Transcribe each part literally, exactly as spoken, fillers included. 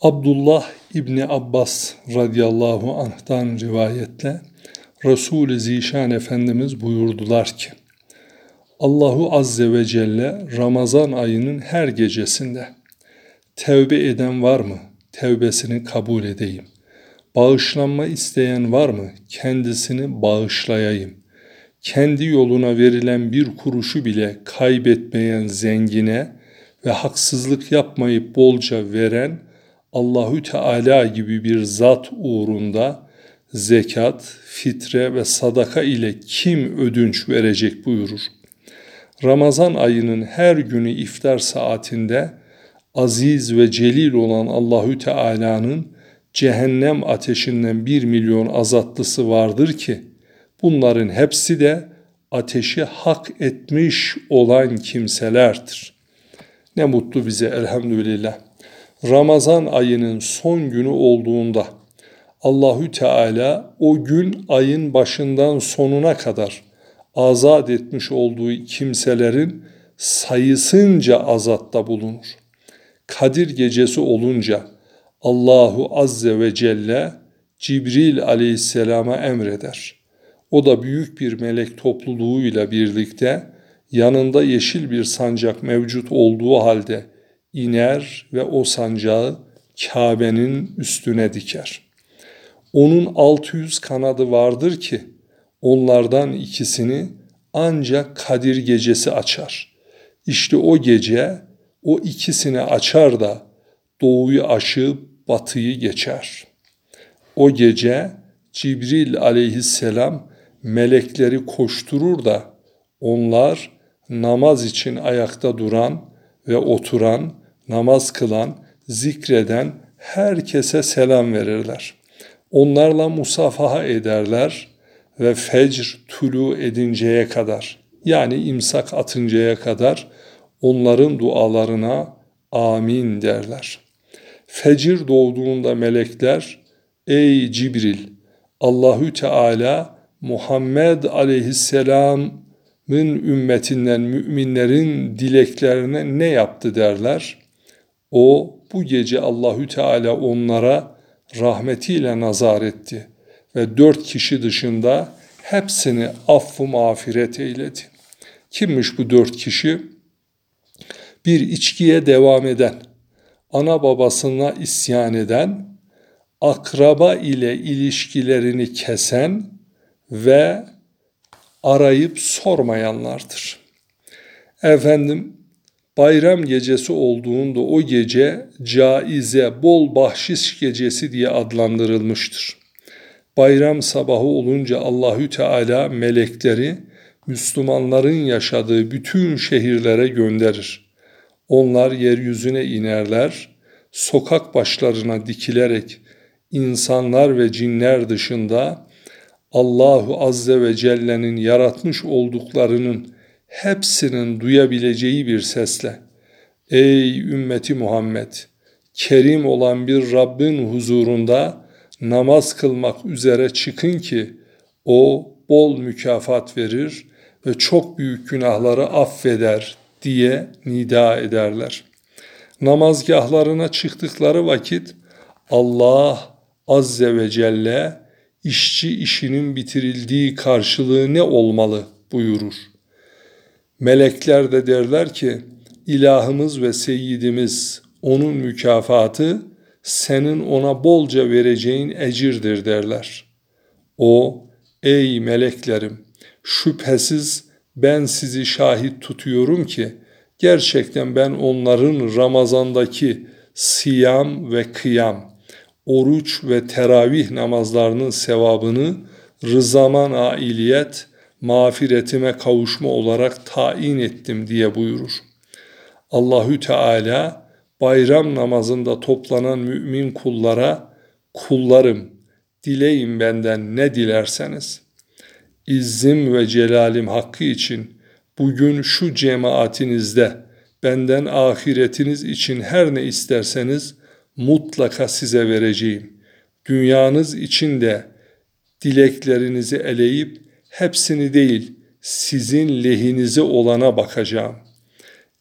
Abdullah İbni Abbas radıyallahu anh'tan rivayetle Resulü Zişan Efendimiz buyurdular ki, Allahu Azze ve Celle Ramazan ayının her gecesinde tevbe eden var mı? Tevbesini kabul edeyim. Bağışlanma isteyen var mı? Kendisini bağışlayayım. Kendi yoluna verilen bir kuruşu bile kaybetmeyen zengine ve haksızlık yapmayıp bolca veren Allahü Teala gibi bir zat uğrunda zekat, fitre ve sadaka ile kim ödünç verecek buyurur. Ramazan ayının her günü iftar saatinde aziz ve celil olan Allahü Teala'nın cehennem ateşinden bir milyon azatlısı vardır ki bunların hepsi de ateşi hak etmiş olan kimselerdir. Ne mutlu bize elhamdülillah. Ramazan ayının son günü olduğunda Allahü Teala o gün ayın başından sonuna kadar azat etmiş olduğu kimselerin sayısınca azatta bulunur. Kadir gecesi olunca Allahu Azze ve Celle Cibril aleyhisselama emreder. O da büyük bir melek topluluğuyla birlikte yanında yeşil bir sancak mevcut olduğu halde iner ve o sancağı Kâbe'nin üstüne diker. Onun altı yüz kanadı vardır ki onlardan ikisini ancak Kadir gecesi açar. İşte o gece o ikisini açar da doğuyu aşıp batıyı geçer. O gece Cibril aleyhisselam melekleri koşturur da onlar namaz için ayakta duran ve oturan, namaz kılan, zikreden herkese selam verirler. Onlarla musafaha ederler ve fecr tulu edinceye kadar, yani imsak atıncaya kadar onların dualarına amin derler. Fecir doğduğunda melekler, ey Cibril, Allahü Teala Muhammed aleyhisselamın ümmetinden müminlerin dileklerine ne yaptı derler. O bu gece Allahü Teala onlara rahmetiyle nazar etti ve dört kişi dışında hepsini affı mağfiret eyledi. Kimmiş bu dört kişi? Bir içkiye devam eden, ana babasına isyan eden, akraba ile ilişkilerini kesen ve arayıp sormayanlardır. Efendim, bayram gecesi olduğunda o gece Caize Bol Bahşiş Gecesi diye adlandırılmıştır. Bayram sabahı olunca Allahü Teala melekleri Müslümanların yaşadığı bütün şehirlere gönderir. Onlar yeryüzüne inerler, sokak başlarına dikilerek İnsanlar ve cinler dışında Allahu Azze ve Celle'nin yaratmış olduklarının hepsinin duyabileceği bir sesle ''Ey ümmeti Muhammed, kerim olan bir Rabbin huzurunda namaz kılmak üzere çıkın ki o bol mükafat verir ve çok büyük günahları affeder.'' diye nida ederler. Namazgahlarına çıktıkları vakit Allah Azze ve Celle işçi işinin bitirildiği karşılığı ne olmalı buyurur. Melekler de derler ki ilahımız ve seyyidimiz onun mükafatı senin ona bolca vereceğin ecirdir derler. O ey meleklerim şüphesiz ben sizi şahit tutuyorum ki gerçekten ben onların Ramazan'daki siyam ve kıyam oruç ve teravih namazlarının sevabını rızama nailiyet, mağfiretime kavuşma olarak tayin ettim diye buyurur. Allahü Teala bayram namazında toplanan mümin kullara kullarım, dileyin benden ne dilerseniz. İzzim ve celalim hakkı için bugün şu cemaatinizde benden ahiretiniz için her ne isterseniz mutlaka size vereceğim. Dünyanız için de dileklerinizi eleyip hepsini değil sizin lehinize olana bakacağım.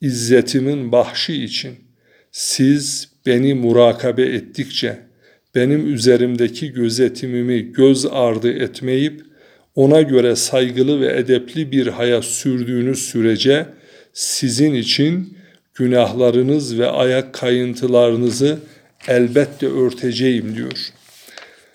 İzzetimin bahşi için siz beni murakabe ettikçe, benim üzerimdeki gözetimimi göz ardı etmeyip, ona göre saygılı ve edepli bir hayat sürdüğünüz sürece, sizin için günahlarınız ve ayak kayıntılarınızı elbette örteceğim diyor.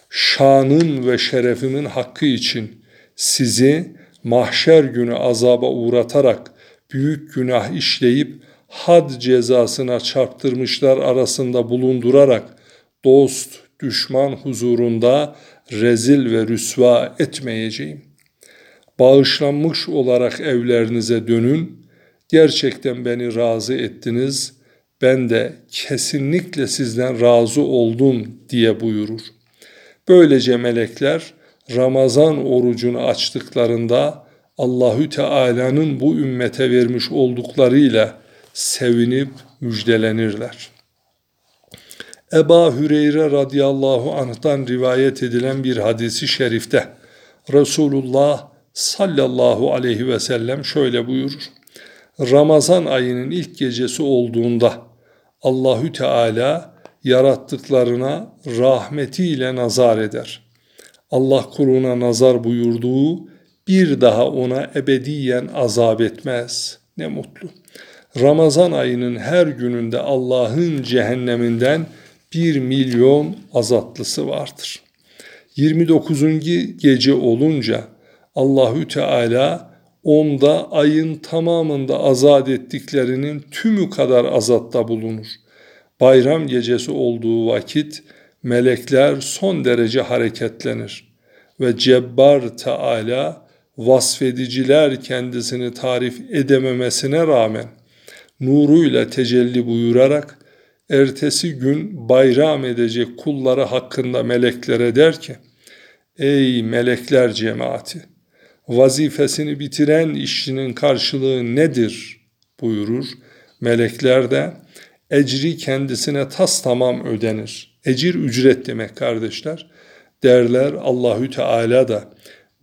Şanın ve şerefimin hakkı için sizi mahşer günü azaba uğratarak büyük günah işleyip had cezasına çarptırmışlar arasında bulundurarak dost, düşman huzurunda rezil ve rüsva etmeyeceğim. Bağışlanmış olarak evlerinize dönün. Gerçekten beni razı ettiniz. Ben de kesinlikle sizden razı oldum diye buyurur. Böylece melekler Ramazan orucunu açtıklarında Allahü Teala'nın bu ümmete vermiş olduklarıyla sevinip müjdelenirler. Eba Hüreyre radıyallahu anh'tan rivayet edilen bir hadisi şerifte Resulullah sallallahu aleyhi ve sellem şöyle buyurur. Ramazan ayının ilk gecesi olduğunda Allahü Teala yarattıklarına rahmetiyle nazar eder. Allah kuluna nazar buyurduğu bir daha ona ebediyen azap etmez. Ne mutlu. Ramazan ayının her gününde Allah'ın cehenneminden bir milyon azatlısı vardır. yirmi dokuzuncu gece olunca Allahü Teala onda ayın tamamında azat ettiklerinin tümü kadar azatta bulunur. Bayram gecesi olduğu vakit melekler son derece hareketlenir ve Cebbar Teala vasfediciler kendisini tarif edememesine rağmen nuruyla tecelli buyurarak ertesi gün bayram edecek kulları hakkında meleklere der ki ey melekler cemaati vazifesini bitiren işçinin karşılığı nedir buyurur. Melekler de ecri kendisine tas tamam ödenir. Ecir ücret demek kardeşler. Derler Allahü Teala da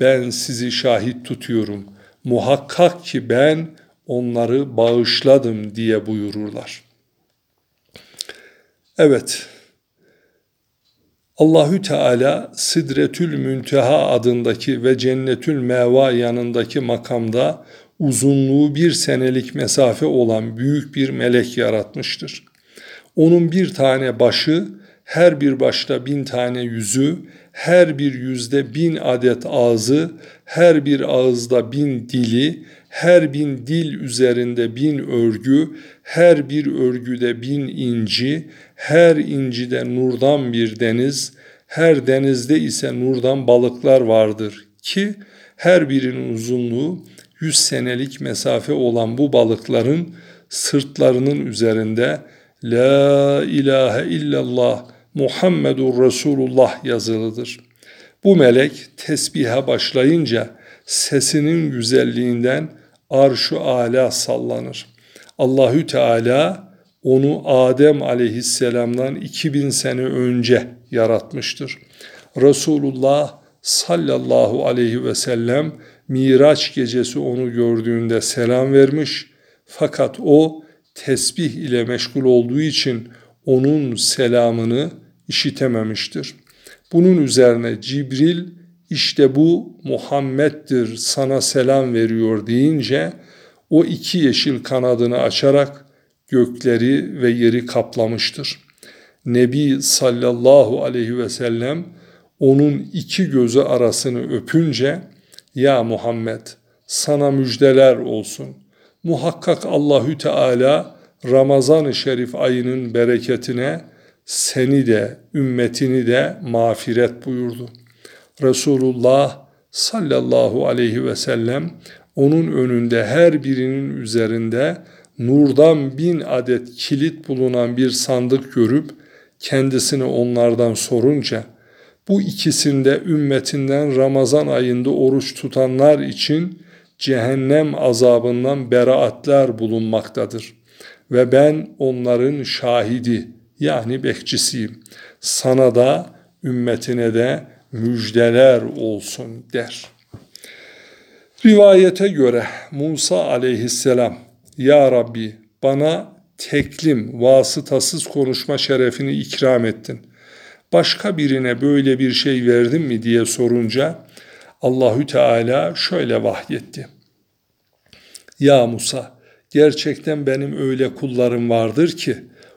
ben sizi şahit tutuyorum. Muhakkak ki ben onları bağışladım diye buyururlar. Evet. Allahü Teala Sidretül Münteha adındaki ve Cennetül Meva yanındaki makamda uzunluğu bir senelik mesafe olan büyük bir melek yaratmıştır. Onun bir tane başı, her bir başta bin tane yüzü, her bir yüzde bin adet ağzı, her bir ağızda bin dili, her bin dil üzerinde bin örgü, her bir örgüde bin inci, her incide nurdan bir deniz, her denizde ise nurdan balıklar vardır ki her birinin uzunluğu yüz senelik mesafe olan bu balıkların sırtlarının üzerinde La ilahe illallah Muhammedur Resulullah yazılıdır. Bu melek tesbihe başlayınca sesinin güzelliğinden arş-ı âlâ sallanır. Allahü Teala onu Adem aleyhisselamdan iki bin sene önce yaratmıştır. Resulullah sallallahu aleyhi ve sellem Miraç gecesi onu gördüğünde selam vermiş fakat o tesbih ile meşgul olduğu için onun selamını işitememiştir. Bunun üzerine Cibril işte bu Muhammed'dir sana selam veriyor deyince o iki yeşil kanadını açarak gökleri ve yeri kaplamıştır. Nebi sallallahu aleyhi ve sellem onun iki gözü arasını öpünce ya Muhammed sana müjdeler olsun. Muhakkak Allahü Teala Ramazan-ı Şerif ayının bereketine seni de ümmetini de mağfiret buyurdu. Resulullah sallallahu aleyhi ve sellem onun önünde her birinin üzerinde nurdan bin adet kilit bulunan bir sandık görüp kendisini onlardan sorunca bu ikisinde ümmetinden Ramazan ayında oruç tutanlar için cehennem azabından beraatler bulunmaktadır ve ben onların şahidi yani bekçisiyim sana da ümmetine de müjdeler olsun der. Rivayete göre Musa aleyhisselam Ya Rabbi bana teklim, vasıtasız konuşma şerefini ikram ettin. Başka birine böyle bir şey verdin mi diye sorunca Allahü Teala şöyle vahyetti: Ya Musa, gerçekten benim öyle kullarım vardır ki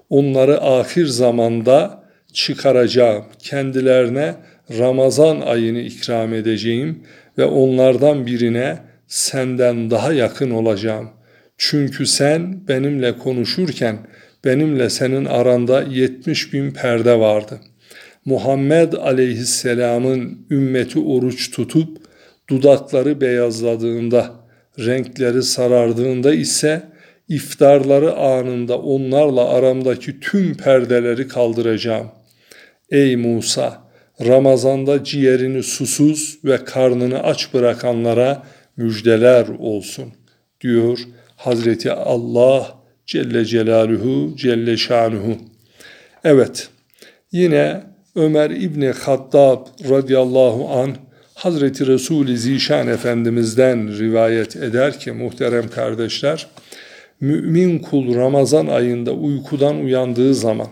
onları ahir zamanda çıkaracağım, kendilerine Ramazan ayını ikram edeceğim ve onlardan birine senden daha yakın olacağım. Çünkü sen benimle konuşurken benimle senin aranda yetmiş bin perde vardı. Muhammed aleyhisselamın ümmeti oruç tutup dudakları beyazladığında, renkleri sarardığında ise iftarları anında onlarla aramdaki tüm perdeleri kaldıracağım. Ey Musa, Ramazan'da ciğerini susuz ve karnını aç bırakanlara müjdeler olsun diyor Hazreti Allah Celle Celaluhu Celle Şanuhu. Evet, yine Ömer İbni Hattab radıyallahu anh Hazreti Resulü Zişan Efendimiz'den rivayet eder ki, muhterem kardeşler, mümin kul Ramazan ayında uykudan uyandığı zaman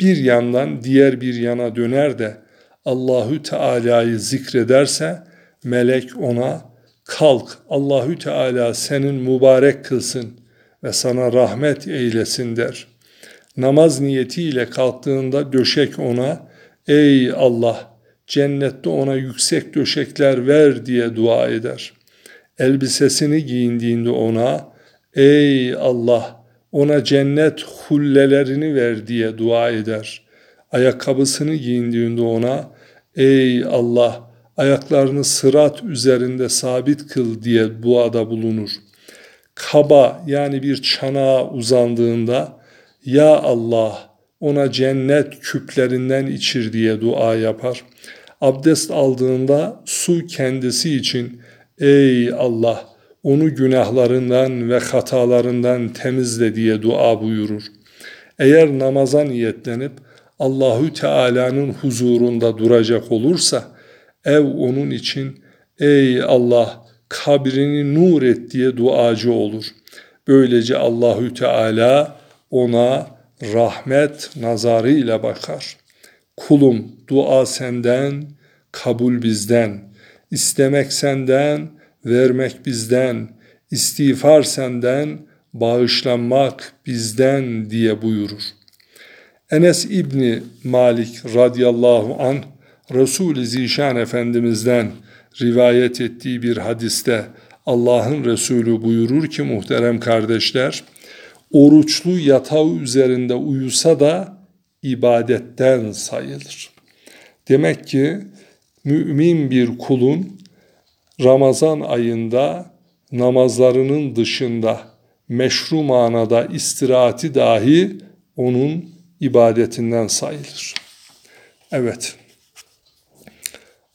bir yandan diğer bir yana döner de Allahü Teala'yı zikrederse melek ona kalk Allahü Teala senin mübarek kılsın ve sana rahmet eylesin der. Namaz niyetiyle kalktığında döşek ona ey Allah cennette ona yüksek döşekler ver diye dua eder. Elbisesini giyindiğinde ona ey Allah ona cennet hullelerini ver diye dua eder. Ayakkabısını giyindiğinde ona ey Allah ayaklarını sırat üzerinde sabit kıl diye duada bulunur. Kaba yani bir çanağa uzandığında ya Allah ona cennet küplerinden içir diye dua yapar. Abdest aldığında su kendisi için ey Allah onu günahlarından ve hatalarından temizle diye dua buyurur. Eğer namaza niyetlenip Allahü Teala'nın huzurunda duracak olursa ev onun için ey Allah kabrini nur et diye duacı olur. Böylece Allahü Teala ona rahmet nazarıyla bakar. Kulum dua senden, kabul bizden, istemek senden, vermek bizden, istiğfar senden, bağışlanmak bizden diye buyurur. Enes İbni Malik radıyallahu anh Resulü Zişan Efendimiz'den rivayet ettiği bir hadiste Allah'ın Resulü buyurur ki muhterem kardeşler, oruçlu yatağı üzerinde uyusa da ibadetten sayılır. Demek ki mümin bir kulun Ramazan ayında namazlarının dışında meşru manada istirahati dahi onun ibadetinden sayılır. Evet.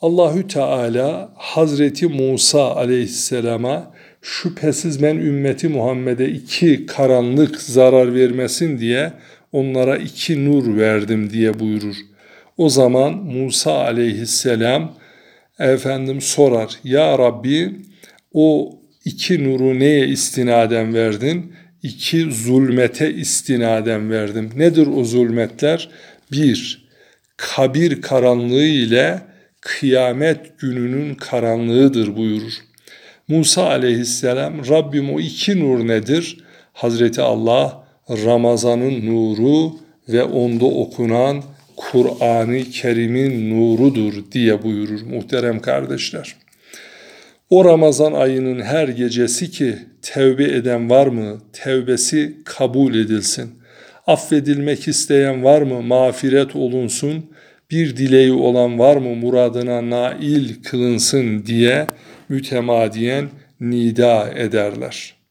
Allahü Teala Hazreti Musa aleyhisselama şüphesiz ben ümmeti Muhammed'e iki karanlık zarar vermesin diye onlara iki nur verdim diye buyurur. O zaman Musa aleyhisselam efendim sorar, ya Rabbi o iki nuru neye istinaden verdin? İki zulmete istinaden verdim. Nedir o zulmetler? Bir, kabir karanlığı ile kıyamet gününün karanlığıdır buyurur. Musa aleyhisselam, Rabbim o iki nur nedir? Hazreti Allah Ramazan'ın nuru ve onda okunan Kur'an-ı Kerim'in nurudur diye buyurur muhterem kardeşler. O Ramazan ayının her gecesi ki tevbe eden var mı? Tevbesi kabul edilsin. Affedilmek isteyen var mı? Mağfiret olunsun. Bir dileği olan var mı? Muradına nail kılınsın diye mütemadiyen nida ederler.